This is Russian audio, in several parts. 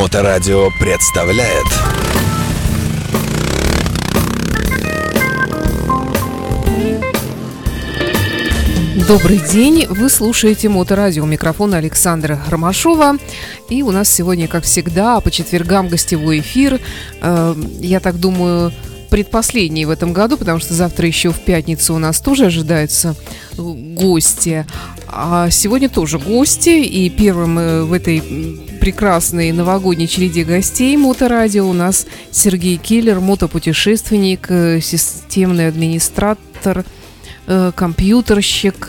МОТОРАДIO представляет. Добрый день, вы слушаете МОТОРАДIO, у микрофона Александра Ромашова. И у нас сегодня, как всегда, по четвергам гостевой эфир. Я так думаю, предпоследний в этом году, потому что завтра еще в пятницу у нас тоже ожидаются гости. А сегодня тоже гости, и первым в этой прекрасной новогодней череде гостей МОТОРАДIO у нас Сергей Келер, мотопутешественник, системный администратор, компьютерщик,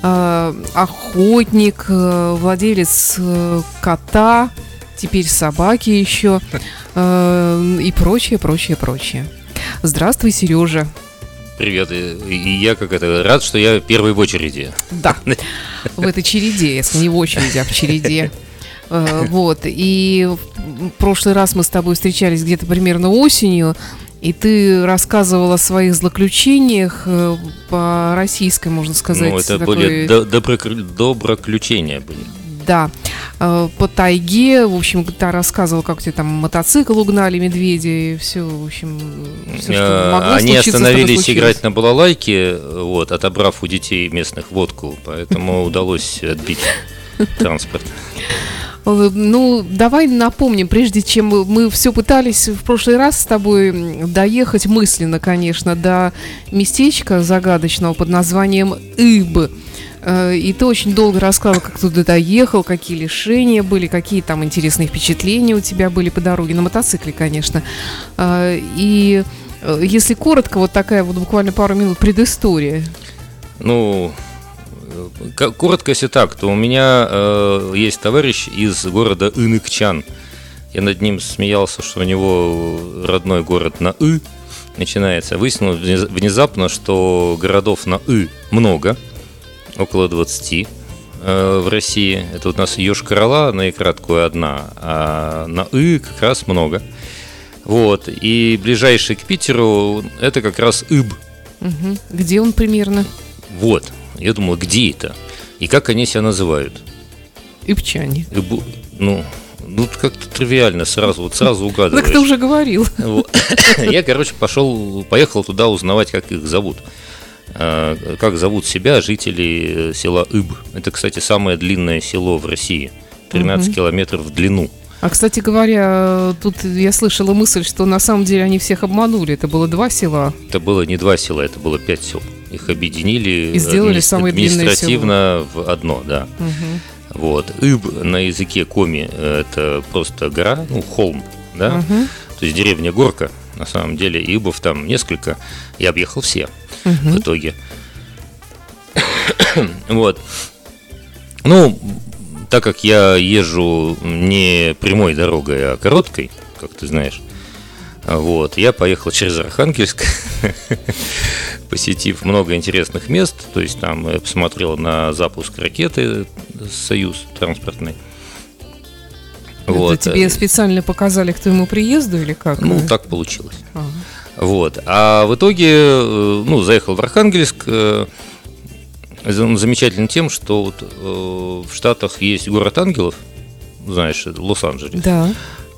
охотник, владелец кота, теперь собаки еще и прочее, прочее, прочее. Здравствуй, Сережа. Привет, и я как это рад, что я первый в очереди. Да, в этой череде, если не в очереди, а в череде. Вот, и в прошлый раз мы с тобой встречались где-то примерно осенью, и ты рассказывал о своих злоключениях по российской, можно сказать. Ну, это были доброключения были. Да, по тайге, в общем, ты рассказывал, как тебе там мотоцикл угнали медведи и все, в общем, все, что могло случиться. Они остановились играть на балалайке, вот, отобрав у детей местных водку, поэтому удалось отбить транспорт. Ну, давай напомним, прежде чем мы все пытались в прошлый раз с тобой доехать мысленно, конечно, до местечка загадочного под названием Ыб. И ты очень долго рассказывал, как туда доехал, какие лишения были, какие там интересные впечатления у тебя были по дороге, на мотоцикле, конечно. И если коротко, вот такая вот буквально пару минут предыстория. Ну, коротко, если так, то у меня есть товарищ из города Ибчан. Я над ним смеялся, что у него родной город на «ы» начинается. Выяснилось внезапно, что городов на «ы» много, около 20 в России. Это вот у нас Йошкар-Ола на «и» краткую одна, а на «ы» как раз много. Вот. И ближайший к Питеру это как раз Ыб. Угу. Где он примерно? Вот. Я думал, где это? И как они себя называют? Ибчане. Ну, как-то тривиально сразу, вот сразу угадываешь. Так ты уже говорил. Я, короче, поехал туда узнавать, как их зовут. Как зовут себя жители села Ыб. Это, кстати, самое длинное село в России. 13 километров в длину. А, кстати говоря, тут я слышала мысль, что на самом деле они всех обманули. Это было 2 села. Это было не 2 села, это было 5 сел. Их объединили и сделали административно в одно, да. Угу. Вот. Ыб на языке коми это просто гора, ну, холм, да. Угу. То есть деревня горка, на самом деле, ибов там несколько. Я объехал все в итоге. Вот. Ну, так как я езжу не прямой дорогой, а короткой, как ты знаешь. Вот, я поехал через Архангельск, посетив много интересных мест. То есть там я посмотрел на запуск ракеты «Союз» транспортный. Вот. Тебе специально показали к твоему приезду или как? Ну, так получилось. Ага. Вот, а в итоге, ну, заехал в Архангельск. Замечательно тем, что вот в Штатах есть город ангелов, знаешь, Лос-Анджелес. Да.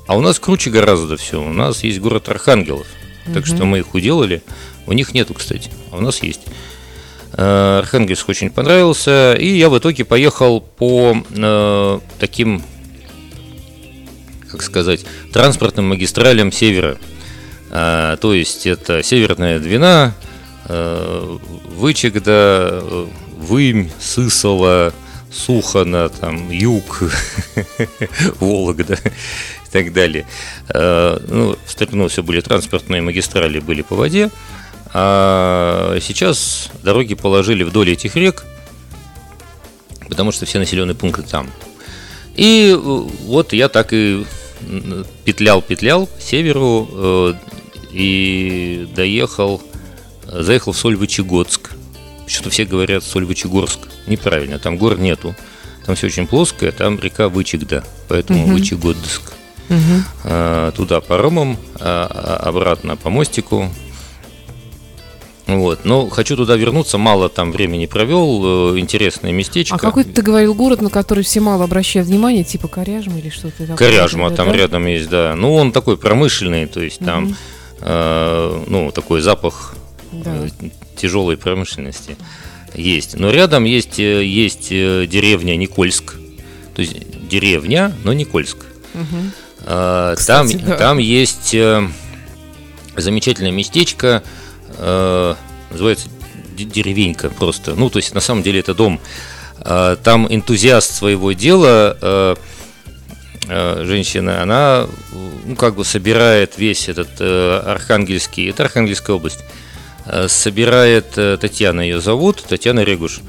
А у нас круче гораздо все. У нас есть город Архангелов. Так что мы их уделали. У них нету, кстати, а у нас есть. Архангельск очень понравился. И я в итоге поехал по таким, как сказать, транспортным магистралям севера. То есть это Северная Двина, Вычегда, Вымь, Сысола, Сухона, там, Юг, Вологда и так далее. Ну, в старину все были транспортные магистрали, были по воде. А сейчас дороги положили вдоль этих рек, потому что все населенные пункты там. И вот я так и петлял к северу и заехал в Сольвычегодск. Что-то все говорят Сольвычегорск. Неправильно, там гор нету. Там все очень плоское, там река Вычегда. Поэтому Вычегодск. Туда паромом, обратно по мостику. Вот. Но хочу туда вернуться, мало там времени провел, интересное местечко. А какой-то ты говорил город, на который все мало обращают внимание, типа Коряжма или что-то такое? Коряжма, там да? рядом есть, да. Ну, он такой промышленный, то есть там, ну, такой запах тяжелой промышленности есть. Но рядом есть деревня Никольск, то есть деревня, но Никольск. Кстати, там есть замечательное местечко, называется деревенька просто. Ну, то есть, на самом деле, это дом. Там энтузиаст своего дела, женщина, она, ну, как бы собирает весь этот архангельский, это Архангельская область, собирает, Татьяна ее зовут, Татьяна Регуш.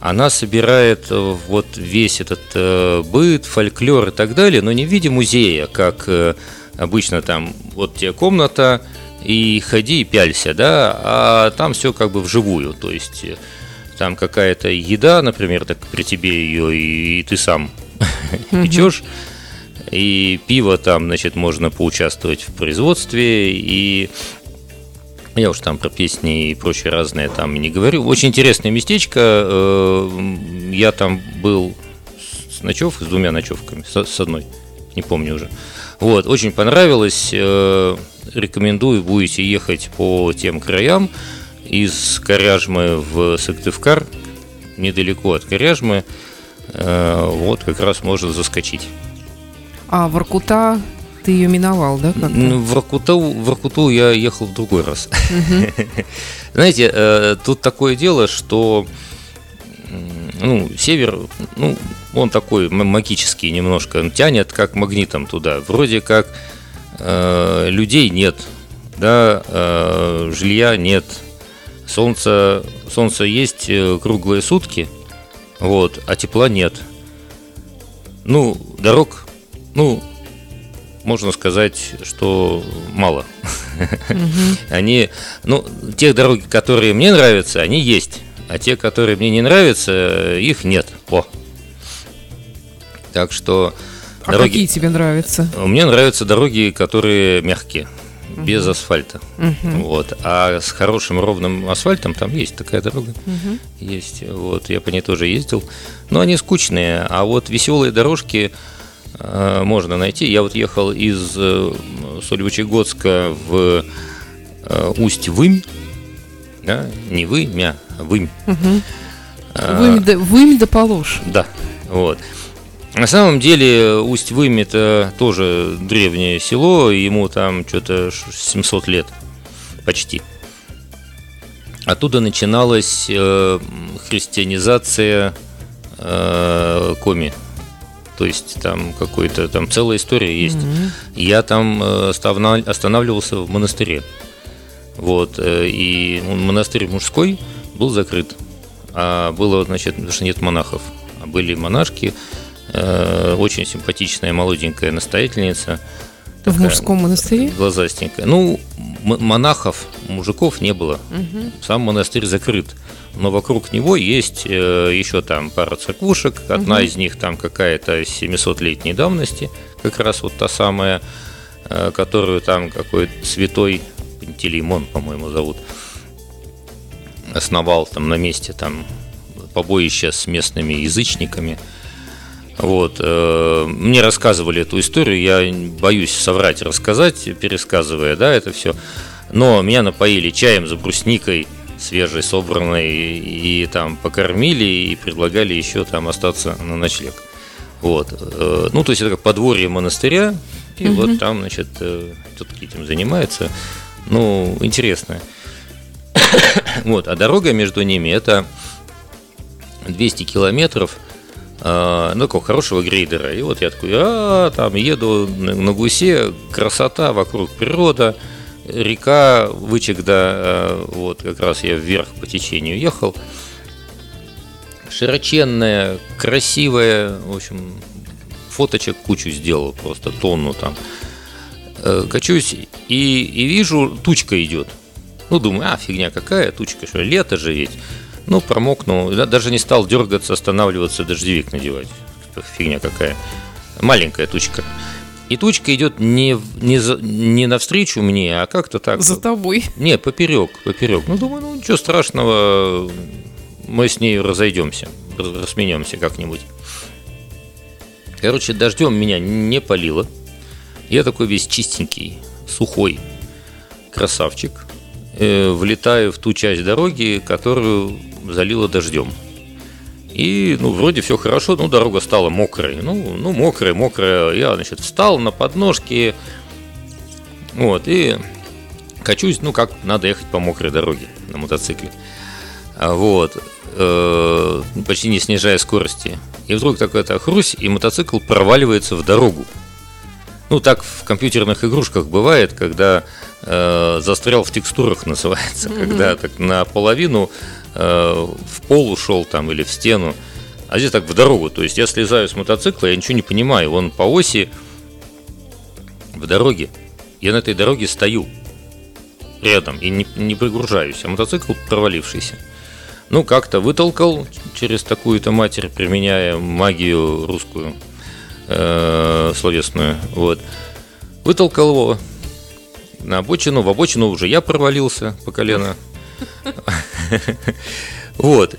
Она собирает вот весь этот быт, фольклор и так далее, но не в виде музея, как обычно там, вот тебе комната, и ходи и пялься, да, а там все как бы вживую, то есть там какая-то еда, например, так при тебе ее и ты сам печешь, и пиво там, значит, можно поучаствовать в производстве, и я уж там про песни и прочие разные там не говорю. Очень интересное местечко, я там был с ночевкой, с двумя ночевками, с одной, не помню уже. Вот, очень понравилось, рекомендую, будете ехать по тем краям, из Коряжмы в Сыктывкар, недалеко от Коряжмы, вот как раз можно заскочить. А Воркута, ты ее миновал, да? Как-то? Воркуту я ехал в другой раз. Знаете, тут такое дело, что ну, север, ну, он такой магический немножко, он тянет как магнитом туда. Вроде как людей нет, да, жилья нет, солнце есть круглые сутки, вот, а тепла нет. Ну, дорог, ну, можно сказать, что мало. Они, ну, те дороги, которые мне нравятся, они есть. А те, которые мне не нравятся, их нет. Так что дороги... какие тебе нравятся? Мне нравятся дороги, которые мягкие, без асфальта. Вот. А с хорошим ровным асфальтом там есть такая дорога. Есть. Вот. Я по ней тоже ездил. Но они скучные. А вот веселые дорожки можно найти. Я вот ехал из Сольвычегодска в Усть-Вым. Да? Не Вымя, а Вымь. Вымь да Полож. Да, вот. На самом деле Усть-Вым — это тоже древнее село, ему там что-то 700 лет почти. Оттуда начиналась христианизация Коми. То есть там какой-то там целая история есть. Я там останавливался в монастыре. Вот, и монастырь мужской был закрыт, а было, значит, потому что нет монахов, а были монашки, очень симпатичная молоденькая настоятельница. В мужском монастыре? Глазастенькая. Ну, монахов, мужиков не было, сам монастырь закрыт, но вокруг него есть еще там пара церквушек, одна из них там какая-то 700-летней давности, как раз вот та самая, которую там какой-то святой Пантелеймон, по-моему, зовут, основал там на месте там побоище с местными язычниками. Вот. Мне рассказывали эту историю, я боюсь соврать, рассказать, пересказывая, да, это все. Но меня напоили чаем с брусникой свежей, собранной, и там покормили, и предлагали еще там остаться на ночлег. Вот. Ну, то есть это как подворье монастыря, и вот там, значит, кто-то этим занимается. Ну, интересно. Вот, а дорога между ними — это 200 километров ну, такого хорошего грейдера. И вот я такой, там еду на гусе, красота, вокруг природа, река Вычегда, вот как раз я вверх по течению ехал. Широченная, красивая, в общем, фоточек кучу сделал, просто тонну там. Качусь и вижу, тучка идет. Ну, думаю, фигня какая, тучка, что лето же ведь. Ну, промокнул, даже не стал дергаться, останавливаться, дождевик надевать. Фигня какая. Маленькая тучка. И тучка идет не навстречу мне, а как-то так. За тобой. Не, поперек. Ну, думаю, ничего страшного, мы с ней разойдемся, разменемся как-нибудь. Короче, дождем меня не палило. Я такой весь чистенький, сухой, красавчик. Влетаю в ту часть дороги, которую залило дождем. И, вроде все хорошо, дорога стала мокрой. Мокрая. Я, встал на подножки, и качусь, как надо ехать по мокрой дороге на мотоцикле. Почти не снижая скорости. И вдруг такая-то хрусь, и мотоцикл проваливается в дорогу. Так в компьютерных игрушках бывает, когда застрял в текстурах, называется, когда так наполовину в пол ушел там или в стену, а здесь так в дорогу. То есть я слезаю с мотоцикла, я ничего не понимаю, он по оси в дороге. Я на этой дороге стою рядом и не пригружаюсь, а мотоцикл провалившийся. Как-то вытолкал через такую-то матерь, применяя магию русскую словесную. Вытолкал его на обочину, в обочину уже я провалился по колено.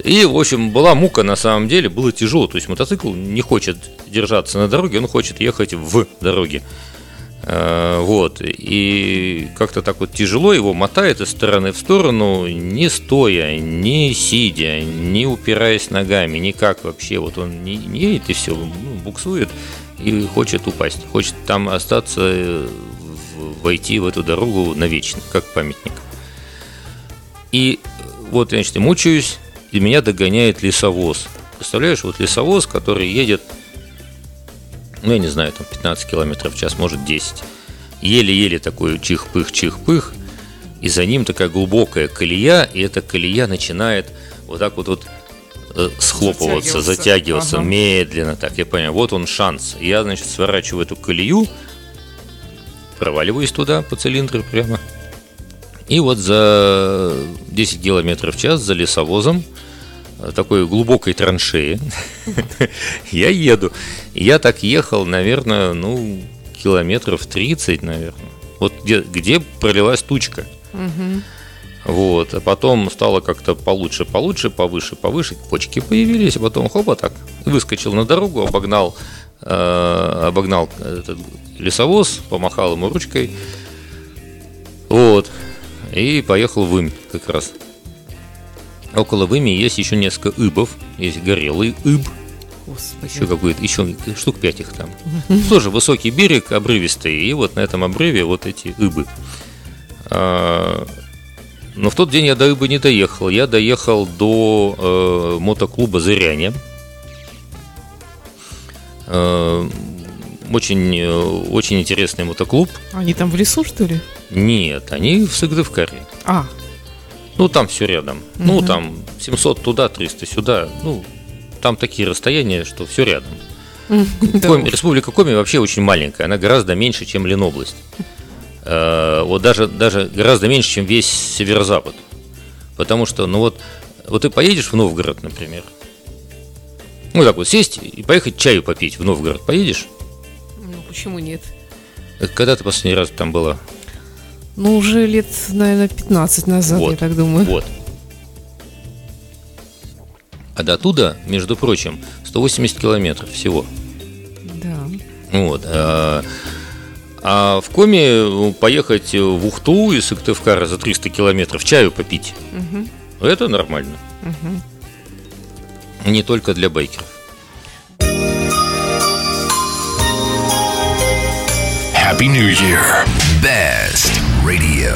И, в общем, была мука на самом деле, было тяжело. То есть мотоцикл не хочет держаться на дороге, он хочет ехать в дороге. И как-то так тяжело его мотает из стороны в сторону, не стоя, не сидя, не упираясь ногами, никак вообще. Он не едет и все, буксует и хочет упасть, хочет там остаться, войти в эту дорогу навечно, как памятник. И я мучаюсь, и меня догоняет лесовоз. Представляешь, лесовоз, который едет, я не знаю, 15 километров в час, может 10. Еле-еле такой чих-пых. И за ним такая глубокая колея, и эта колея начинает вот так схлопываться, затягиваться медленно. Так, я понял, вот он шанс. Я, сворачиваю эту колею, проваливаюсь туда по цилиндру прямо. И за 10 километров в час за лесовозом, такой глубокой траншеи, я еду. Я так ехал, наверное, километров 30, наверное. Где пролилась тучка. А потом стало как-то получше, повыше. Почки появились, а потом хоба так. Выскочил на дорогу, обогнал этот лесовоз, помахал ему ручкой. И поехал в Вымь как раз. Около Выми есть еще несколько ыбов. Есть горелый ыб. Господи. Еще штук 5 их там. Тоже высокий берег, обрывистый. И на этом обрыве эти ыбы. Но в тот день я до ыбы не доехал. Я доехал до мотоклуба «Зыряня». Очень, очень интересный мотоклуб. Они там в лесу, что ли? Нет, они в Сыктывкаре. Там все рядом. Угу. Там 700 туда, 300 сюда. Там такие расстояния, что все рядом. Республика Коми вообще очень маленькая. Она гораздо меньше, чем Ленобласть. Даже гораздо меньше, чем весь северо-запад. Потому что, ты поедешь в Новгород, например. Сесть и поехать чаю попить в Новгород. Поедешь? Почему нет? Когда ты последний раз там была? Уже лет, наверное, 15 назад, я так думаю. А до туда, между прочим, 180 километров всего. Да. А в Коми поехать в Ухту из Сыктывкара за 300 километров чаю попить. Угу. Это нормально. Угу. Не только для байкеров. Happy New Year. Best Radio.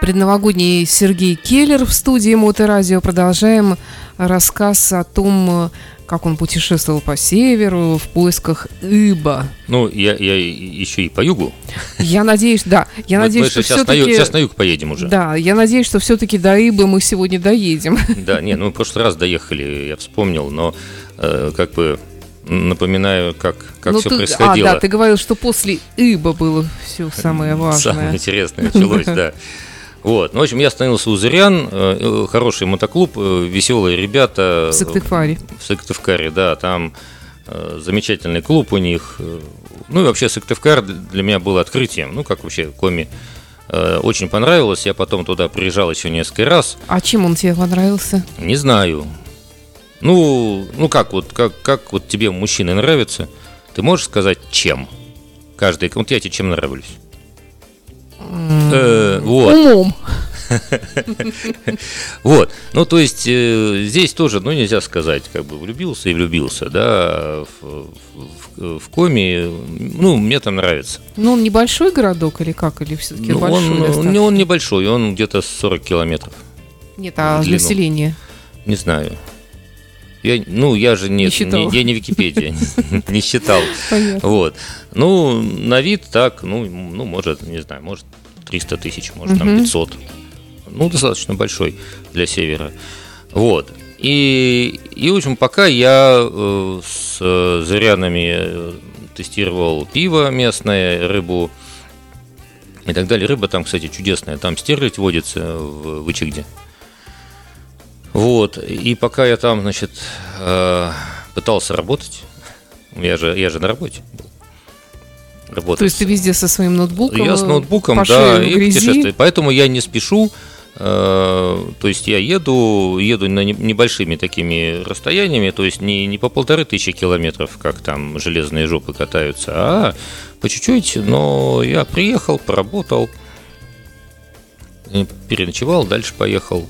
Предновогодний Сергей Келер в студии «МОТОРАДIO». Продолжаем рассказ о том, как он путешествовал по северу в поисках Иба. Я еще и по югу. Я надеюсь, да. Мы что все-таки... Сейчас на юг поедем уже. Да, я надеюсь, что все-таки до Иба мы сегодня доедем. Да, нет, в прошлый раз доехали, я вспомнил, но напоминаю, как все происходило. Ты говорил, что после Иба было все самое важное. Самое интересное началось, да. В общем, я остановился у Зырян. Хороший мотоклуб, веселые ребята. В Сыктывкаре. В Сыктывкаре, да. Там замечательный клуб у них. Ну и вообще Сыктывкар для меня был открытием. Ну как вообще коми очень понравилось. Я потом туда приезжал еще несколько раз. А чем он тебе понравился? Не знаю. Ну как вот тебе мужчины нравятся, ты можешь сказать чем? Каждый, вот я тебе чем нравлюсь? Умом. Вот, ну то есть здесь тоже, ну нельзя сказать, как бы влюбился и влюбился, да, в Коми, ну мне там нравится. Ну он небольшой городок или как, или все-таки большой? Он небольшой, он где-то 40 километров. Нет, а население? Не знаю. Я же не Википедия, не считал. Вот. Ну, на вид так, может, не знаю, может 300 тысяч, может там 500. Ну, достаточно большой для севера. Вот. И в общем, пока я с зырянами тестировал пиво местное, рыбу и так далее. Рыба там, кстати, чудесная. Там стерлядь водится в Вычегде. Вот, и пока я там, значит, пытался работать, я же на работе был. Работать. То есть ты везде со своим ноутбуком? Я с ноутбуком, да, и путешествую. Поэтому я не спешу, то есть я еду на небольшими такими расстояниями, то есть не по 1500 километров, как там железные жопы катаются, а по чуть-чуть, но я приехал, поработал, переночевал, дальше поехал.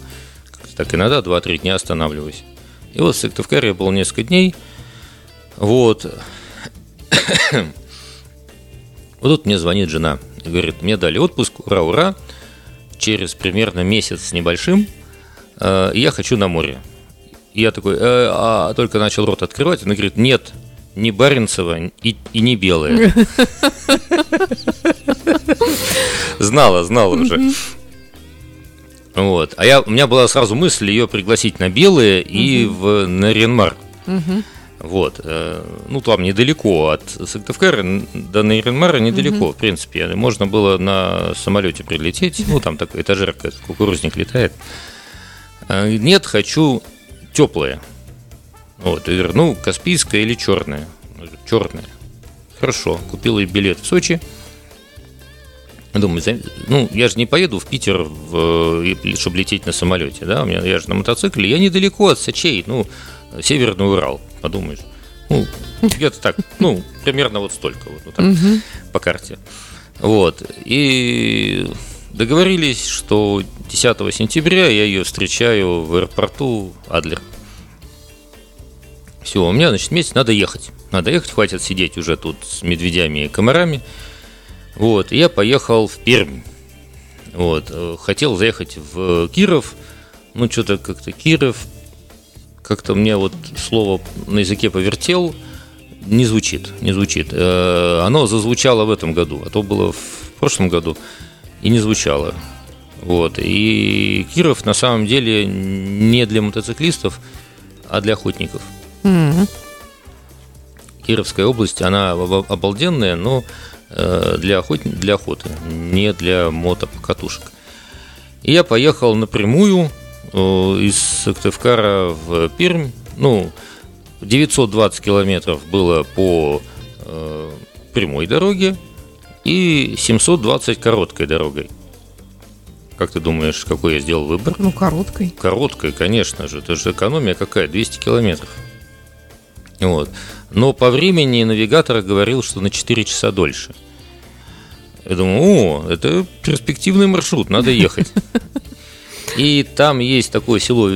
Так иногда 2-3 дня останавливаюсь. И вот в Сыктывкаре я был несколько дней. Вот. Вот тут мне звонит жена и говорит: мне дали отпуск, ура, ура. Через примерно месяц с небольшим я хочу на море. И я такой, только начал рот открывать. Она говорит: нет, не Баренцево и не Белое. Знала уже. Вот. А у меня была сразу мысль ее пригласить на Белые и на Ренмар. Вот. Ну, там недалеко от Сыктывкара до Нарьян-Мара недалеко, в принципе. Можно было на самолете прилететь. Ну, там такая этажерка, кукурузник летает. Нет, хочу теплое. Вот. Я говорю, Каспийское или черное? Черное. Хорошо. Купил ей билет в Сочи. Думаю, я же не поеду в Питер, чтобы лететь на самолете, да? Я же на мотоцикле, я недалеко от Сочей, Северный Урал, подумаешь. Где-то так, примерно вот столько, вот так, по карте. Вот, и договорились, что 10 сентября я ее встречаю в аэропорту Адлер. Все, у меня, значит, месяц, надо ехать, хватит сидеть уже тут с медведями и комарами. Вот, я поехал в Пермь. Вот, хотел заехать в Киров. Что-то как-то Киров. Как-то мне вот слово на языке повертел. Не звучит. Оно зазвучало в этом году. А то было в прошлом году и не звучало. Вот, и Киров на самом деле не для мотоциклистов, а для охотников. Кировская область, она обалденная, но для охоты, не для мотопокатушек. И я поехал напрямую из Сыктывкара в Пермь. 920 километров было по прямой дороге и 720 короткой дорогой. Как ты думаешь, какой я сделал выбор? Короткой. Короткой, конечно же. Это же экономия какая? 200 километров. Вот. Но по времени навигатор говорил, что на 4 часа дольше. Я думаю, это перспективный маршрут, надо ехать. И там есть такое село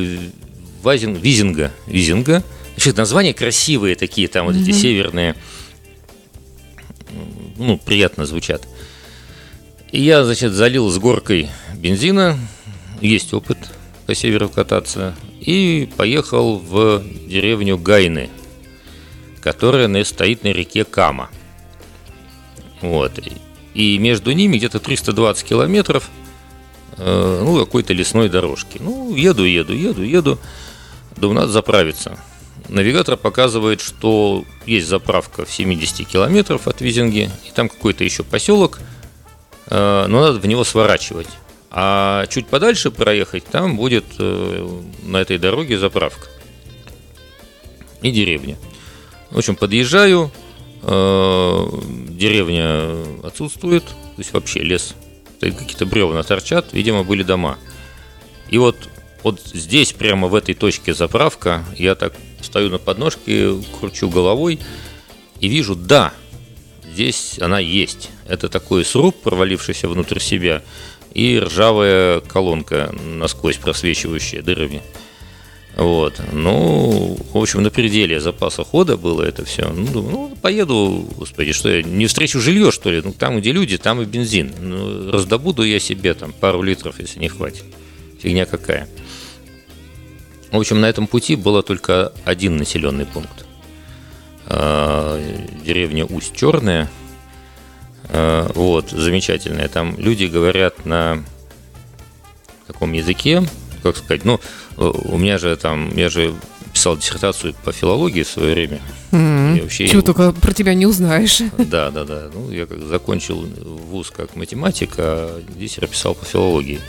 Визинга. Визинга. Значит, названия красивые такие, там вот эти северные, приятно звучат. И я, значит, залил с горкой бензина, есть опыт по северу кататься, и поехал в деревню Гайны, которая стоит на реке Кама. Вот. И между ними где-то 320 километров какой-то лесной дорожки. Еду. Думаю, надо заправиться. Навигатор показывает, что есть заправка в 70 километров от Визинги, и там какой-то еще поселок, но надо в него сворачивать. А чуть подальше проехать, там будет на этой дороге заправка и деревня. В общем, подъезжаю, деревня отсутствует, то есть вообще лес, какие-то бревна торчат, видимо, были дома. И вот здесь, прямо в этой точке заправка, я так стою на подножке, кручу головой и вижу, да, здесь она есть. Это такой сруб, провалившийся внутрь себя, и ржавая колонка, насквозь просвечивающая дырами. Вот, ну, в общем, на пределе запаса хода было это все. Ну, думаю, поеду, господи, что я, не встречу жилье, что ли? Ну, там, где люди, там и бензин. Ну, раздобуду я себе там пару литров, если не хватит. Фигня какая. В общем, на этом пути было только один населенный пункт. Деревня Усть-Черная. Вот, замечательная. Там люди говорят на каком языке, как сказать, ну... У меня же там, я же писал диссертацию по филологии в свое время. Чего только про тебя не узнаешь. Да. Ну, я как закончил вуз как математик, а диссер писал по филологии.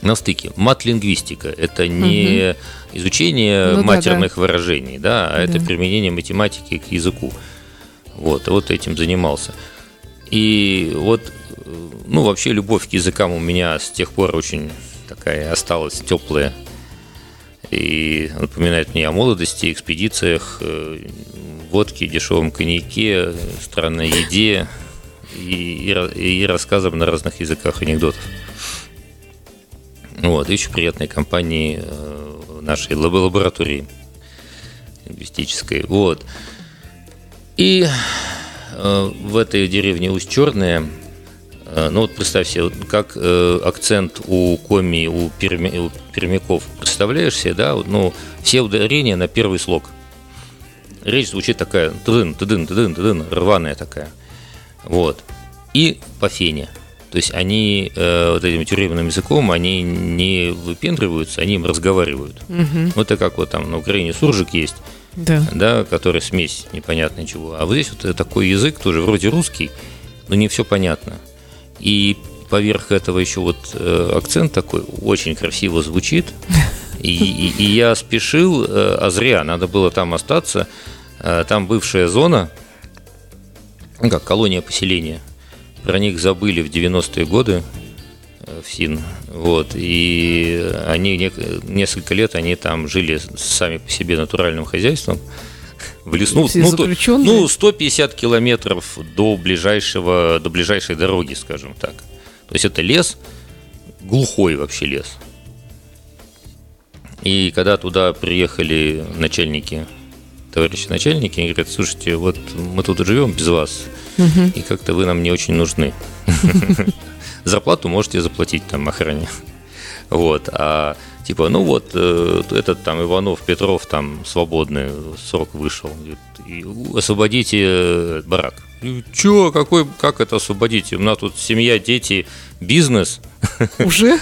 На стыке. Мат-лингвистика. Это не изучение матерных выражений, да, а это применение математики к языку. Вот этим занимался. И вот, ну, вообще любовь к языкам у меня с тех пор очень... такая осталась теплая и напоминает мне о молодости, экспедициях, водке, дешевом коньяке, странной еде и рассказам на разных языках анекдотов. Вот, и еще приятной компании в нашей лаборатории лингвистической. Вот. И в этой деревне Усть-Черная. Ну вот представь себе, как акцент у коми, у пермяков, представляешь себе, да, ну, все ударения на первый слог. Речь звучит такая, тыдын, тыдын, тыдын, тыдын, рваная такая. Вот. И по фене. То есть они вот этим тюремным языком, они не выпендриваются, они им разговаривают. Угу. Вот это как вот там на Украине суржик есть, да, который смесь непонятно чего. А вот здесь вот такой язык тоже вроде русский, но не все понятно. И поверх этого еще вот акцент такой очень красиво звучит. И я спешил, а зря, надо было там остаться. Там бывшая зона, как колония поселения. Про них забыли в 90-е годы в СИН. Вот, и они несколько лет они там жили сами по себе натуральным хозяйством. В лесу, ну, 150 километров до ближайшей дороги, скажем так. То есть это лес, глухой вообще лес. И когда туда приехали товарищи начальники, они говорят, слушайте, вот мы тут живем без вас, и как-то вы нам не очень нужны. Зарплату можете заплатить там охране. Вот, а типа, ну вот, этот там Иванов, Петров там свободный, срок вышел, и освободите барак. Чё, как это освободите? У нас тут семья, дети, бизнес. Уже?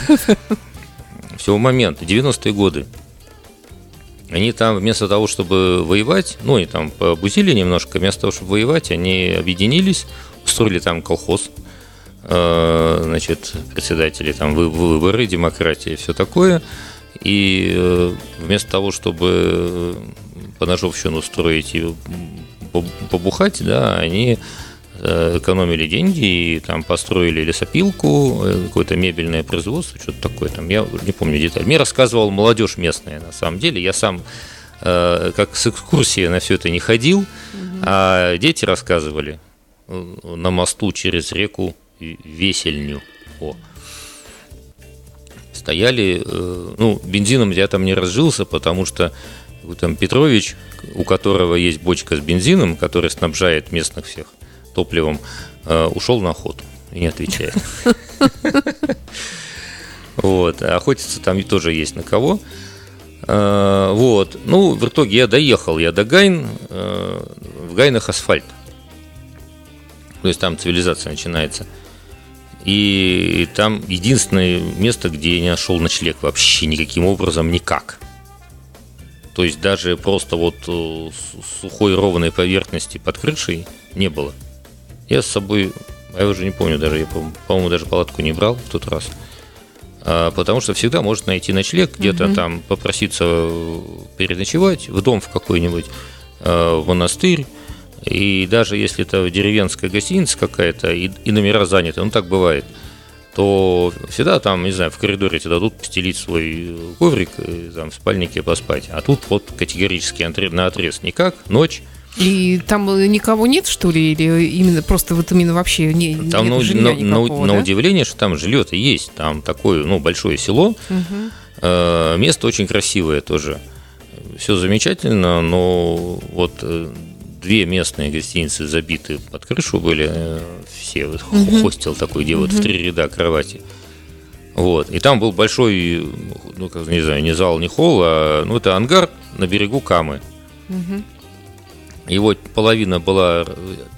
Всего момент, 90-е годы. Они там вместо того, чтобы воевать, ну, они там побузили немножко, вместо того, чтобы воевать, они объединились, устроили там колхоз. Значит, председатели, там выборы, демократия, все такое. И вместо того, чтобы поножовщину устроить и побухать, да, они экономили деньги и там построили лесопилку, какое-то мебельное производство, что-то такое там. Я не помню деталь. Мне рассказывала молодежь местная, на самом деле. Я сам как с экскурсии на все это не ходил, а дети рассказывали на мосту через реку Весельню. Стояли, ну, бензином я там не разжился, потому что там Петрович, у которого есть бочка с бензином, который снабжает местных всех топливом, ушел на охоту и не отвечает. Вот, охотиться там тоже есть на кого. Вот, ну, в итоге я доехал, я до Гайн, в Гайнах асфальт. То есть там цивилизация начинается. И там единственное место, где я не нашел ночлег вообще никаким образом, никак. То есть даже просто вот сухой ровной поверхности под крышей не было. Я с собой, я уже не помню даже, я, по-моему, даже палатку не брал в тот раз. Потому что всегда может найти ночлег, где-то там попроситься переночевать, в дом в какой-нибудь. в монастырь. И даже если это деревенская гостиница какая-то, и номера заняты, ну так бывает, то всегда там, не знаю, в коридоре тебе дадут постелить свой коврик, там в спальнике поспать. А тут вот категорически наотрез никак, ночь. И там никого нет, что ли, или именно просто вот именно вообще не там нет жилья никакого, на удивление, что там жилье-то есть, там такое, ну, большое село, место очень красивое тоже, все замечательно, но вот две местные гостиницы забиты под крышу были, все, вот, хостел такой, где вот в три ряда кровати. Вот. И там был большой, ну, как, не знаю, не зал, не холл, а, ну, это ангар на берегу Камы. Его половина была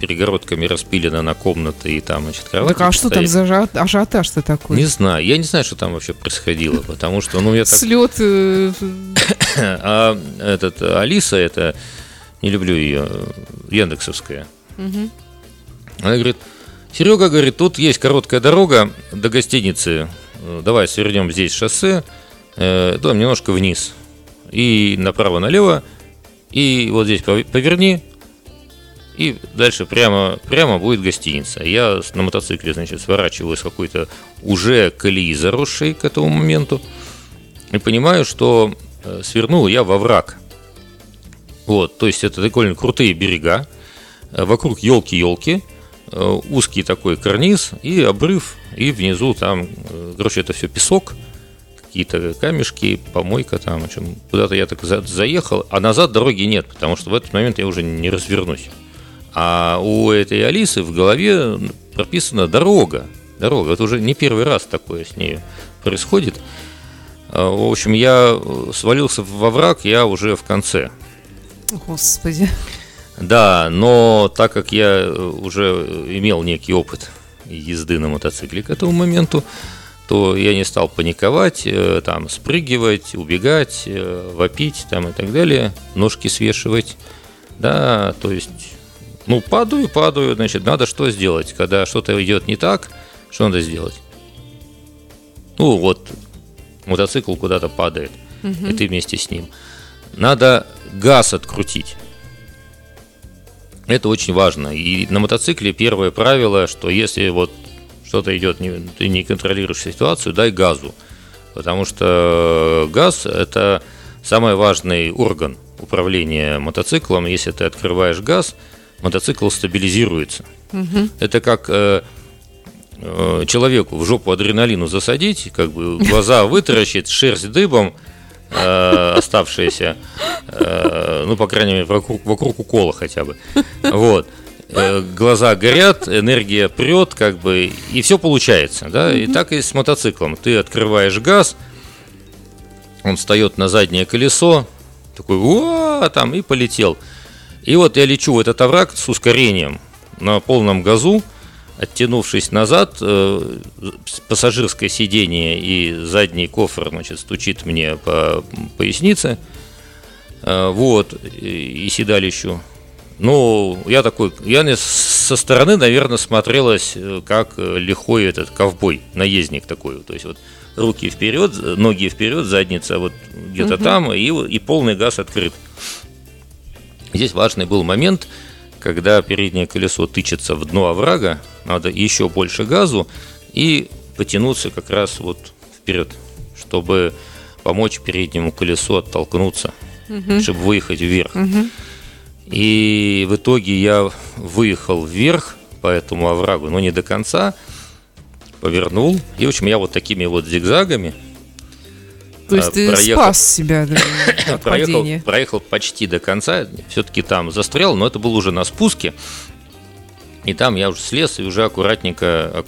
перегородками распилена на комнаты и там, значит, кровати. Так, а что стоит. Там за ажиотаж-то такой? Не знаю, я не знаю, что там вообще происходило, потому что, ну, я так... Слёт... А этот, Алиса, это, не люблю ее, яндексовская. Она говорит, Серега, говорит, тут есть короткая дорога до гостиницы, давай свернем здесь шоссе, там немножко вниз и направо-налево. И вот здесь поверни, и дальше прямо будет гостиница. Я на мотоцикле, значит, сворачиваю с какой-то уже колеи заросшей к этому моменту. И понимаю, что свернул я во враг. Вот, то есть это довольно крутые берега. Вокруг елки-елки, узкий такой карниз и обрыв. И внизу там, короче, это все песок. Какие-то камешки, помойка там, в общем, куда-то я так заехал, а назад дороги нет, потому что в этот момент я уже не развернусь. А у этой Алисы в голове прописана дорога. Это уже не первый раз такое с ней происходит. В общем, я свалился во враг, я уже в конце. Господи. Да, но так как я уже имел некий опыт езды на мотоцикле к этому моменту, то я не стал паниковать, там, спрыгивать, убегать, вопить там, и так далее, ножки свешивать. Да, то есть, ну, падаю, значит, надо что сделать? Когда что-то идет не так, что надо сделать? Ну, вот, мотоцикл куда-то падает, и ты вместе с ним. Надо газ открутить. Это очень важно. И на мотоцикле первое правило, что если вот что-то идет, ты не контролируешь ситуацию, дай газу. Потому что газ – это самый важный орган управления мотоциклом. Если ты открываешь газ, мотоцикл стабилизируется. Это как человеку в жопу адреналину засадить, как бы глаза вытаращить, шерсть дыбом оставшаяся, ну, по крайней мере, вокруг укола хотя бы. Вот. Глаза горят, энергия прет, как бы, и все получается, да? И так и с мотоциклом. Ты открываешь газ, он встает на заднее колесо, такой уа, там, и полетел. И вот я лечу в этот овраг с ускорением на полном газу, оттянувшись назад, пассажирское сиденье и задний кофр, значит, стучит мне по пояснице, вот, и седалищу. Ну, я такой, я со стороны, наверное, смотрелось, как лихой этот ковбой, наездник такой. То есть вот руки вперед, ноги вперед, задница вот где-то там, и полный газ открыт. Здесь важный был момент, когда переднее колесо тычется в дно оврага, надо еще больше газу и потянуться как раз вот вперед, чтобы помочь переднему колесу оттолкнуться, чтобы выехать вверх. И в итоге я выехал вверх по этому оврагу, но не до конца, повернул. И, в общем, я вот такими вот зигзагами... То есть ты спас себя от падения. Проехал почти до конца, все-таки там застрял, но это было уже на спуске. И там я уже слез и уже аккуратненько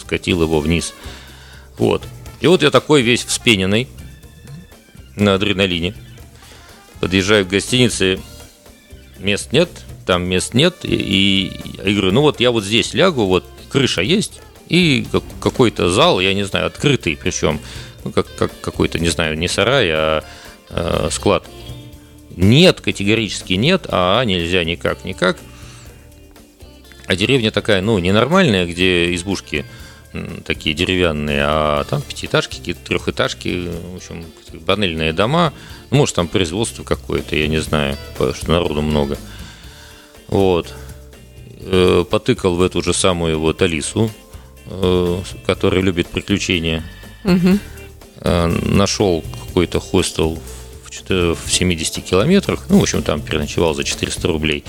скатил его вниз. Вот. И вот я такой весь вспененный на адреналине. Подъезжаю к гостинице, мест нет, и говорю, ну вот я вот здесь лягу, вот крыша есть, и какой-то зал, я не знаю, открытый, причем, ну, как какой-то, не знаю, не сарай, а склад. Нет, категорически нет, а нельзя никак. А деревня такая, ну, ненормальная, где избушки такие деревянные, а там пятиэтажки, какие-то трехэтажки, в общем, банельные дома. Ну, может, там производство какое-то, я не знаю, потому что народу много. Вот. Потыкал в эту же самую вот Алису, которая любит приключения. Угу. Нашел какой-то хостел в 70 километрах. Ну, в общем, там переночевал за 400 рублей.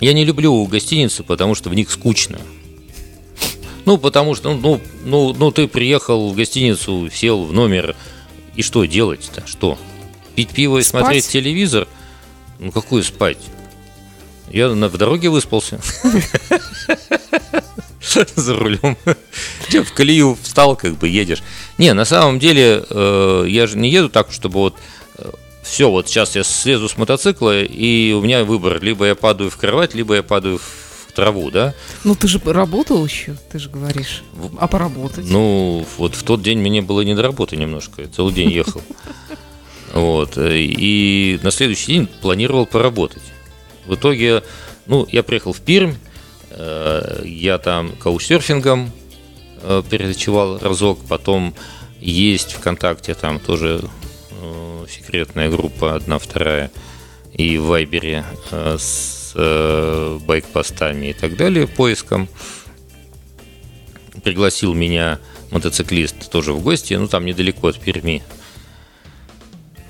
Я не люблю гостиницы, потому что в них скучно. Ну, потому что, ты приехал в гостиницу, сел в номер, и что делать-то? Что? Пить пиво и смотреть телевизор? Ну, какую спать? Я в дороге выспался. За рулем. В колею встал, как бы едешь. Не, на самом деле, я же не еду так, чтобы вот... Все, вот сейчас я слезу с мотоцикла, и у меня выбор. Либо я падаю в кровать, либо я падаю в траву, да? Ну, ты же работал еще, ты же говоришь. А поработать? Ну, вот в тот день мне было не до работы немножко. Я целый день ехал. Вот. И на следующий день планировал поработать. В итоге, я приехал в Пермь. Я там каучсерфингом переночевал разок. Потом есть ВКонтакте там тоже... секретная группа, 1, 2, и в Вайбере с байк-постами и так далее, поиском. Пригласил меня мотоциклист тоже в гости, там недалеко от Перми.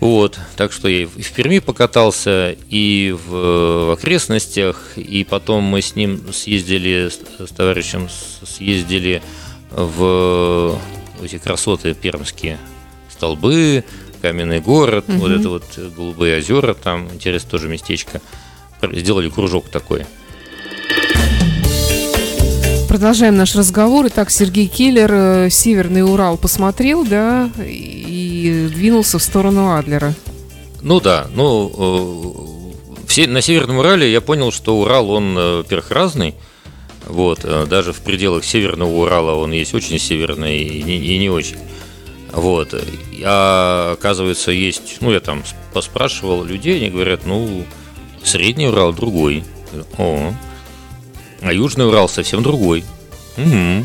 Вот, так что я и в Перми покатался, и в окрестностях, и потом мы с ним с товарищем съездили в эти красоты пермские, столбы, каменный город, угу. Вот это вот голубые озера, там интересное тоже местечко. Сделали кружок такой. Продолжаем наш разговор. Итак, Сергей Келер Северный Урал посмотрел, да, и двинулся в сторону Адлера. На Северном Урале я понял, что Урал, он, во-первых, разный. Вот, даже в пределах Северного Урала он есть очень северный и не очень. Вот, а оказывается, есть, я там поспрашивал людей, они говорят, Средний Урал другой, а Южный Урал совсем другой. Угу. А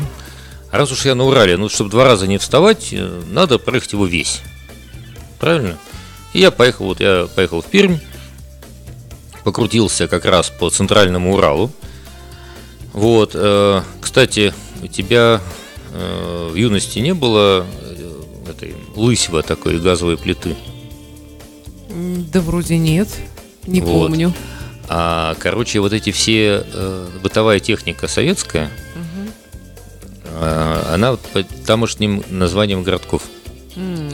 раз уж я на Урале, чтобы 2 раза не вставать, надо проехать его весь, правильно? И я поехал в Пермь, покрутился как раз по Центральному Уралу. Вот, кстати, у тебя в юности не было... этой лысьвы такой, газовой плиты? Да вроде нет, не помню. Вот эти все бытовая техника советская, она под тамошним названием городков.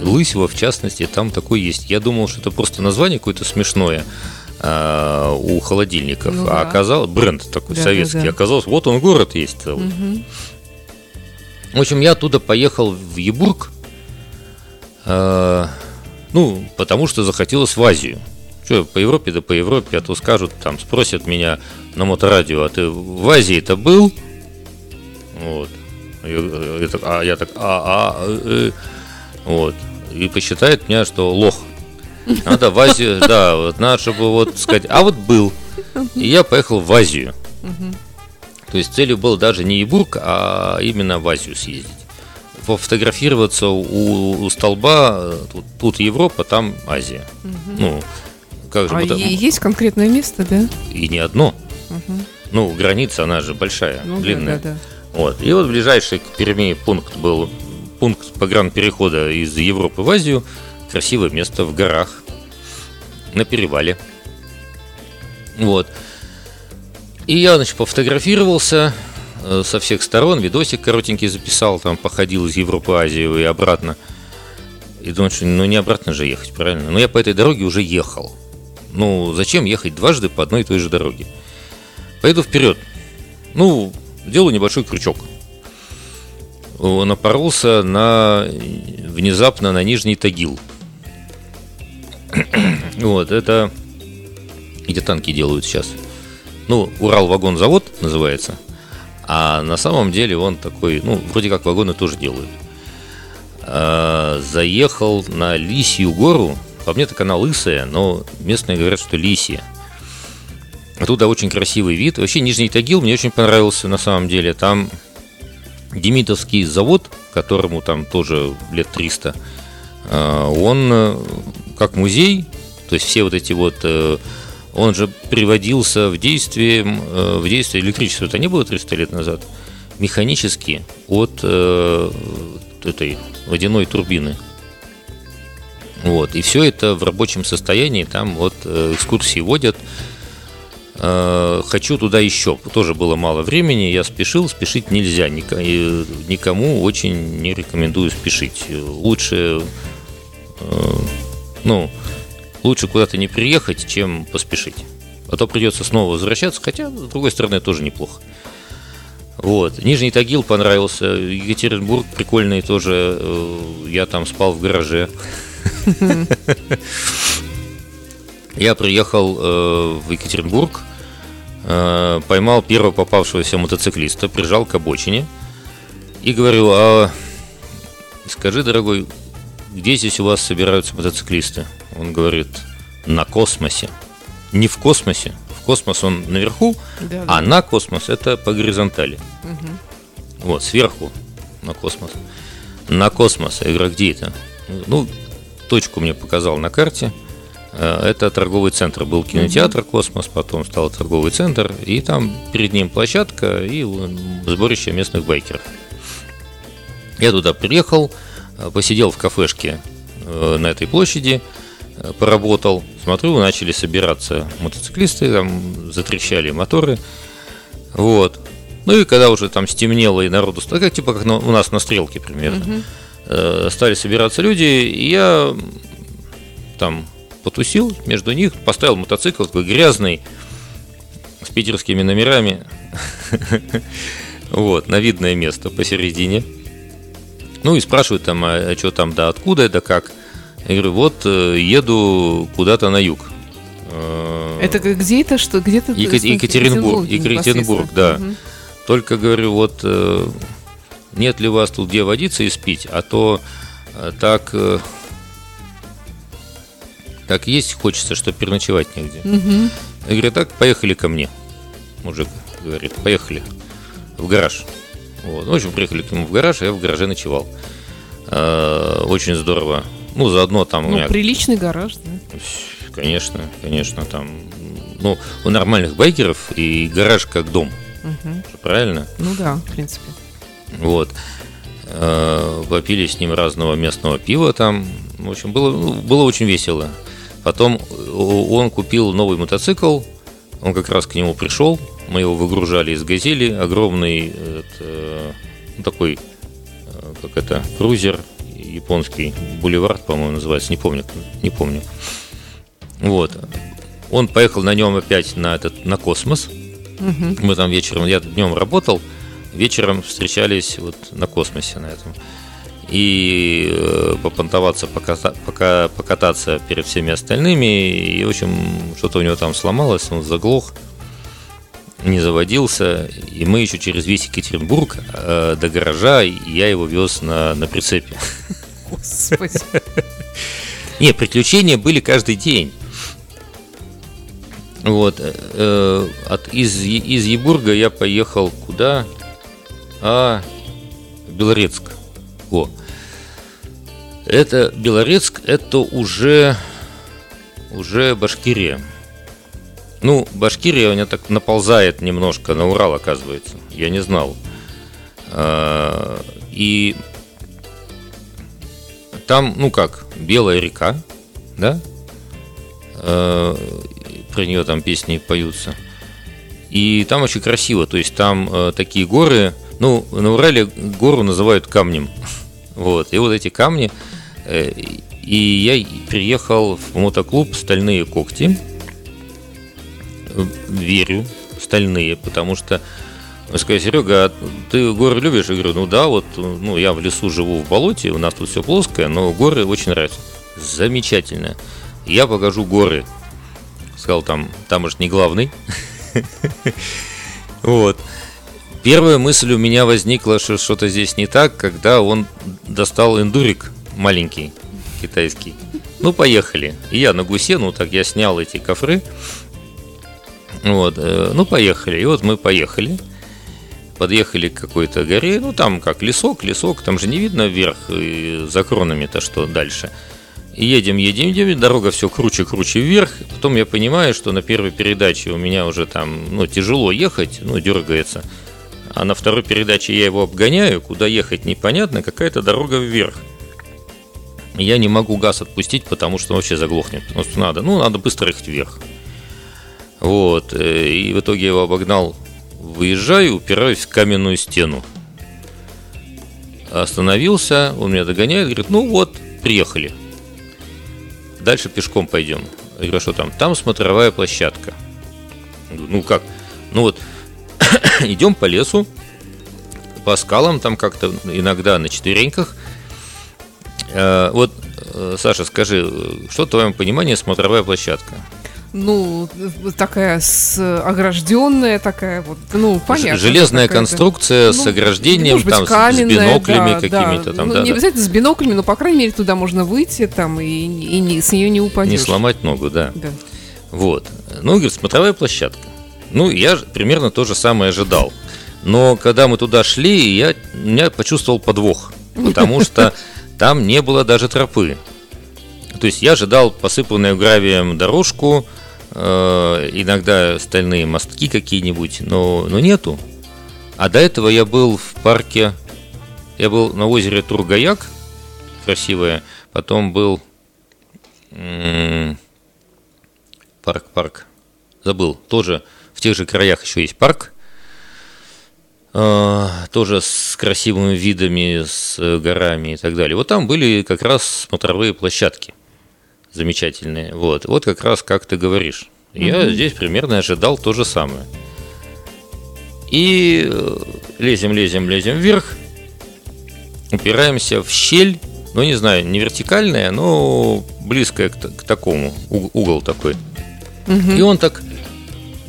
Лысьва, в частности, там такой есть. Я думал, что это просто название какое-то смешное у холодильников, оказалось, бренд такой советский, оказалось, вот он город есть. В общем, я оттуда поехал в Ебург, потому что захотелось в Азию. Что, по Европе, а то скажут, там, спросят меня на МОТОРАДIO, а ты в Азии-то был? Вот. Вот. И посчитает меня, что лох. Надо в Азию, да, вот надо, чтобы вот сказать, а вот был. И я поехал в Азию. То есть целью было даже не Ебург, а именно в Азию съездить. Фотографироваться у столба, тут Европа, там Азия. Угу. Есть конкретное место, да? И не одно. Угу. Граница, она же большая, длинная. Да. Вот. И вот ближайший к Перми пункт был, пункт погранперехода из Европы в Азию. Красивое место в горах, на перевале. Вот. И я, пофотографировался со всех сторон, видосик коротенький записал, там походил из Европы в Азию и обратно. И думаю, что не обратно же ехать, правильно? Но я по этой дороге уже ехал. Зачем ехать дважды по одной и той же дороге? Поеду вперед. Делаю небольшой крючок. Напоролся внезапно на Нижний Тагил. Вот, это где танки делают сейчас. Уралвагонзавод называется. А на самом деле он такой, вроде как вагоны тоже делают. Заехал на Лисью гору. По мне так она лысая, но местные говорят, что лисья. Оттуда очень красивый вид. Вообще Нижний Тагил мне очень понравился на самом деле. Там Демидовский завод, которому там тоже лет 300, он как музей, то есть все вот эти вот, он же приводился в действие электричества, это не было 300 лет назад, механически от этой водяной турбины. Вот, и все это в рабочем состоянии, там вот экскурсии водят. Хочу туда еще, тоже было мало времени, я спешил, спешить нельзя, никому очень не рекомендую спешить. Лучше, ну, лучше куда-то не приехать, чем поспешить. А то придется снова возвращаться, хотя, с другой стороны, тоже неплохо. Вот. Нижний Тагил понравился, Екатеринбург прикольный тоже, я там спал в гараже. Я приехал в Екатеринбург, поймал первого попавшегося мотоциклиста, прижал к обочине и говорю: а скажи, дорогой, где здесь у вас собираются мотоциклисты? Он говорит: на космосе. Не в космосе, в космос он наверху, да, а да. На космос это по горизонтали. Угу. Вот, сверху на космос. На космос. Я говорю: где это? Ну, точку мне показал на карте. Это торговый центр. Был кинотеатр «Космос», потом стал торговый центр, и там перед ним площадка и сборище местных байкеров. Я туда приехал, посидел в кафешке на этой площади, поработал. Смотрю, начали собираться мотоциклисты, там затрещали моторы. Вот. Ну и когда уже там стемнело и народу стало, как типа как у нас на стрелке примерно, стали собираться люди, и я там потусил между них, поставил мотоцикл, такой грязный, с питерскими номерами, вот, на видное место посередине. Ну и спрашивают там, а что там, да откуда, да как. Я говорю: вот еду куда-то на юг. Это где это, что где-то? Екатеринбург, Екатеринбург, да. Только, говорю, вот нет ли у вас тут где водиться и спить, а то так... Так есть, хочется, чтобы переночевать негде. Угу. Я говорю: так, поехали ко мне. Мужик говорит: поехали в гараж. Вот. В общем, приехали к нему в гараж, я в гараже ночевал. Очень здорово. Ну, заодно там... Ну, у меня... приличный гараж, да? Конечно, конечно, там... Ну, у нормальных байкеров и гараж как дом. Угу. Правильно? Ну да, в принципе. Вот. Попили с ним разного местного пива там. В общем, было очень весело. Потом он купил новый мотоцикл, он как раз к нему пришел, мы его выгружали из «Газели», огромный это, ну, такой, как это, крузер японский, «Бульвард», по-моему, называется, не помню. Вот. Он поехал на нем опять на космос. Угу. Мы там вечером, я днем работал, вечером встречались вот на космосе на этом. И попонтоваться, покататься перед всеми остальными. И, в общем, что-то у него там сломалось, он заглох, не заводился. И мы еще через весь Екатеринбург до гаража, я его вез на прицепе. Господи. Не, приключения были каждый день. Вот. Из Ебурга я поехал куда? В Белорецк. Это Белорецк, это уже Башкирия. Ну, Башкирия у меня так наползает немножко на Урал, оказывается. Я не знал. И там, ну как, Белая река, да? Про нее там песни поются. И там очень красиво, то есть там такие горы. Ну, на Урале гору называют камнем. Вот, и вот эти камни. И я приехал в мотоклуб «Стальные когти». Верю, стальные, потому что я сказал: Серега, а ты горы любишь? Я говорю: ну да, вот, ну, я в лесу живу, в болоте, у нас тут все плоское, но горы очень нравятся. Замечательно. Я покажу горы. Сказал, там уж не главный. Вот. Первая мысль у меня возникла, что что-то здесь не так, когда он достал эндурик маленький, китайский. Ну, поехали. И я на гусе, ну, так я снял эти кофры. Вот, ну, поехали. И вот мы поехали. подъехали к какой-то горе, ну там как лесок, там же не видно вверх и за кронами-то что дальше. И едем, дорога все круче вверх. Потом я понимаю, что на первой передаче у меня уже там, тяжело ехать, дергается. А на второй передаче я его обгоняю, куда ехать непонятно, какая-то дорога вверх. Я не могу газ отпустить, потому что вообще заглохнет. Потому что надо быстро ехать вверх. Вот, и в итоге я его обогнал, выезжаю, упираюсь в каменную стену. Остановился, он меня догоняет, говорит, приехали. Дальше пешком пойдем. Я говорю, что там? Там смотровая площадка. Как? Идем по лесу, по скалам, там как-то иногда на четвереньках. Саша, скажи, что в твоем понимании смотровая площадка? Такая огражденная, такая понятно. Железная конструкция с ограждением, может быть, там, каменная, с биноклями какими-то. Там, не обязательно с биноклями, но, по крайней мере, туда можно выйти там, и с нее не упадешь. Не сломать ногу, да. Вот. Говорит, смотровая площадка. Я примерно то же самое ожидал. Но когда мы туда шли, я почувствовал подвох, потому что там не было даже тропы. То есть я ожидал посыпанную гравием дорожку, иногда стальные мостки какие-нибудь, но нету. А до этого я был в парке, я был на озере Тургаяк, красивое, потом был парк, забыл, тоже в тех же краях еще есть парк, тоже с красивыми видами, с горами и так далее. Вот там были как раз смотровые площадки. Замечательные. Вот как раз как ты говоришь. Я здесь примерно ожидал то же самое. И лезем вверх, упираемся в щель, не знаю, не вертикальная, но близкая к такому, угол такой. И он так,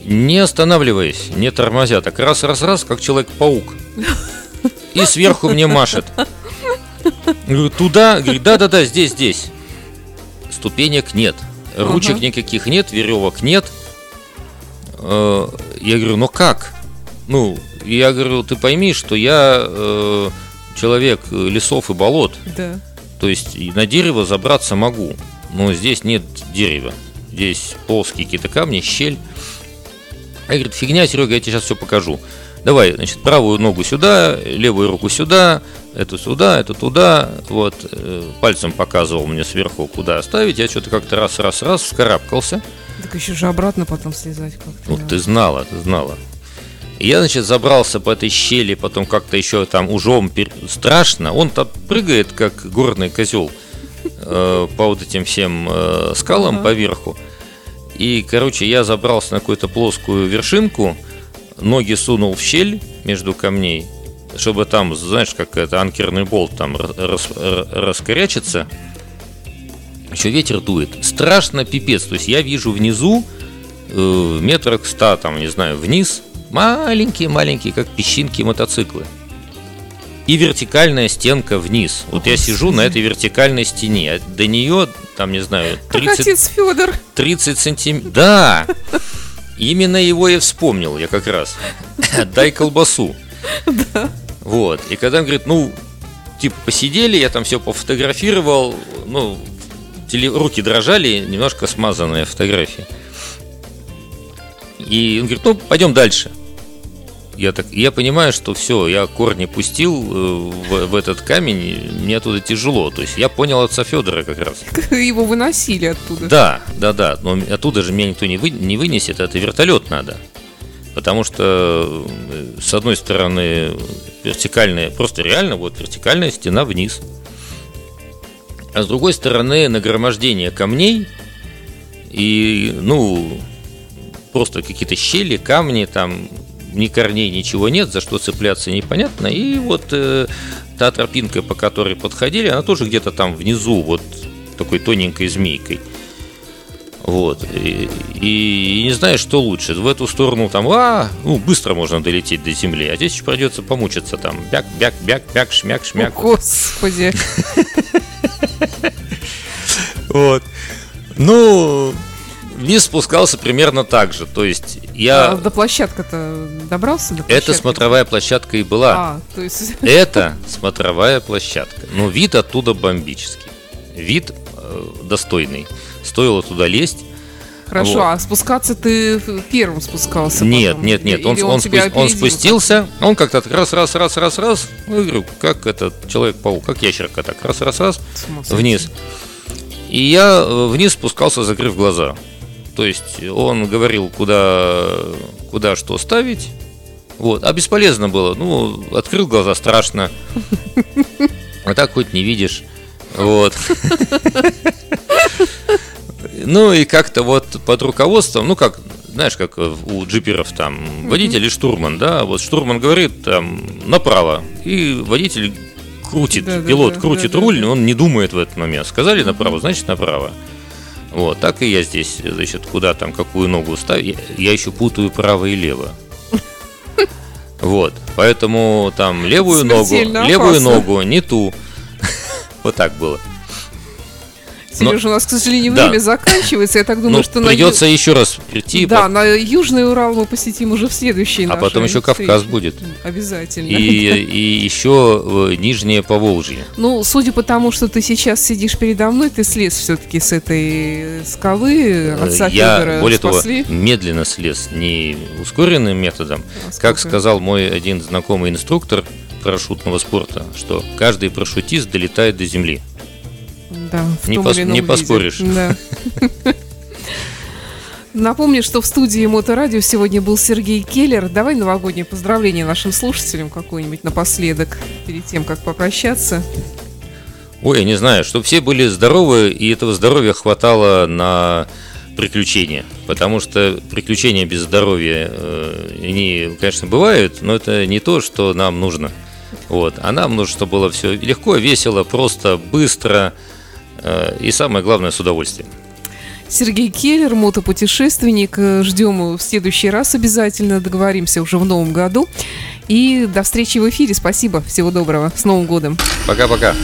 не останавливаясь, не тормозя, так раз, как Человек-паук. И сверху мне машет. Туда, говорит, да, здесь. Ступенек нет, ручек никаких нет, веревок нет. Я говорю, как? Я говорю, ты пойми, что я человек лесов и болот. Да. То есть на дерево забраться могу, но здесь нет дерева. Здесь плоские какие-то камни, щель. Я говорю, фигня, Серега, я тебе сейчас все покажу. Давай, значит, правую ногу сюда, левую руку сюда, эту сюда, эту туда. Вот, пальцем показывал мне сверху, куда оставить. Я что-то как-то раз вскарабкался. Так еще же обратно потом слезать как-то. Ты знала. Я, значит, забрался по этой щели, потом как-то еще там ужом страшно. Он там прыгает, как горный козел, по вот этим всем скалам поверху. И, я забрался на какую-то плоскую вершинку, ноги сунул в щель между камней, чтобы там, знаешь, как это, анкерный болт там раскорячится. Еще ветер дует. Страшно пипец. То есть я вижу внизу, в метрах 100, там, не знаю, вниз, маленькие-маленькие, как песчинки, мотоциклы. И вертикальная стенка вниз. Вот я сижу на этой вертикальной стене. До нее, там, не знаю, 30 сантиметров. Да! Именно его я вспомнил, я как раз. Дай колбасу. Да. Вот. И когда он говорит, посидели, я там все пофотографировал, руки дрожали, немножко смазанные фотографии. И он говорит, пойдем дальше. Я понимаю, что все, я корни пустил в этот камень, мне оттуда тяжело. То есть я понял отца Федора как раз. Его выносили оттуда. Да. Но оттуда же меня никто не вынесет, это вертолет надо. Потому что, с одной стороны, вертикальная, просто реально вот вертикальная стена вниз. А с другой стороны, нагромождение камней и, просто какие-то щели, камни там. Ни корней, ничего нет, за что цепляться непонятно. И вот та тропинка, по которой подходили, она тоже где-то там внизу, вот такой тоненькой змейкой. Вот. И не знаю, что лучше. В эту сторону там, быстро можно долететь до земли, а здесь еще придется помучиться там. Бяк, шмяк. О, господи. Вот. вниз спускался примерно так же. То есть я... А до площадка-то добрался? До площадки? Это смотровая площадка и была. То есть... Это смотровая площадка. Но вид оттуда бомбический. Вид достойный. Стоило туда лезть. Хорошо, вот. А спускаться ты первым спускался? Нет, потом? Нет. Он спустился, он как-то раз. Ну, я говорю, как этот Человек-паук, как ящерка так, раз, вниз. И я вниз спускался, закрыв глаза. То есть он говорил, куда что ставить. Вот. А бесполезно было. Ну, открыл глаза, страшно. А так хоть не видишь. Вот. Ну и как-то вот под руководством, ну как, знаешь, как у джиперов там водитель и штурман, да, вот штурман говорит там направо, и водитель крутит, пилот крутит руль, но он не думает в этот момент. Сказали направо, значит направо. Вот, так и я здесь, значит, куда там, какую ногу ставить, я еще путаю право и лево. Вот, поэтому там левую ногу, не ту. Вот так было. Сережа, у нас, к сожалению, время заканчивается. Я так думаю, что придется еще раз прийти. Да, на Южный Урал мы посетим уже в следующей нашей. А потом еще Кавказ будет. Обязательно. И еще Нижнее Поволжье. Ну, судя по тому, что ты сейчас сидишь передо мной, ты слез все-таки с этой скалы. Отца Федора более спасли. Того, медленно слез, не ускоренным методом. Как сказал мой один знакомый инструктор парашютного спорта, что каждый парашютист долетает до земли. Да, не поспоришь. Да. Напомню, что в студии Моторадио сегодня был Сергей Келер. Давай новогоднее поздравление нашим слушателям какое-нибудь напоследок, перед тем, как попрощаться. Ой, я не знаю, чтобы все были здоровы, и этого здоровья хватало на приключения. Потому что приключения без здоровья, они, конечно, бывают, но это не то, что нам нужно. Вот. А нам нужно, чтобы было все легко, весело, просто, быстро. И самое главное, с удовольствием. Сергей Келер, мотопутешественник. Ждем в следующий раз обязательно. Договоримся уже в новом году. И до встречи в эфире. Спасибо. Всего доброго. С Новым годом. Пока-пока.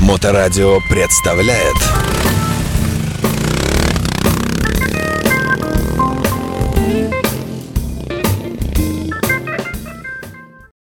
Моторадио представляет.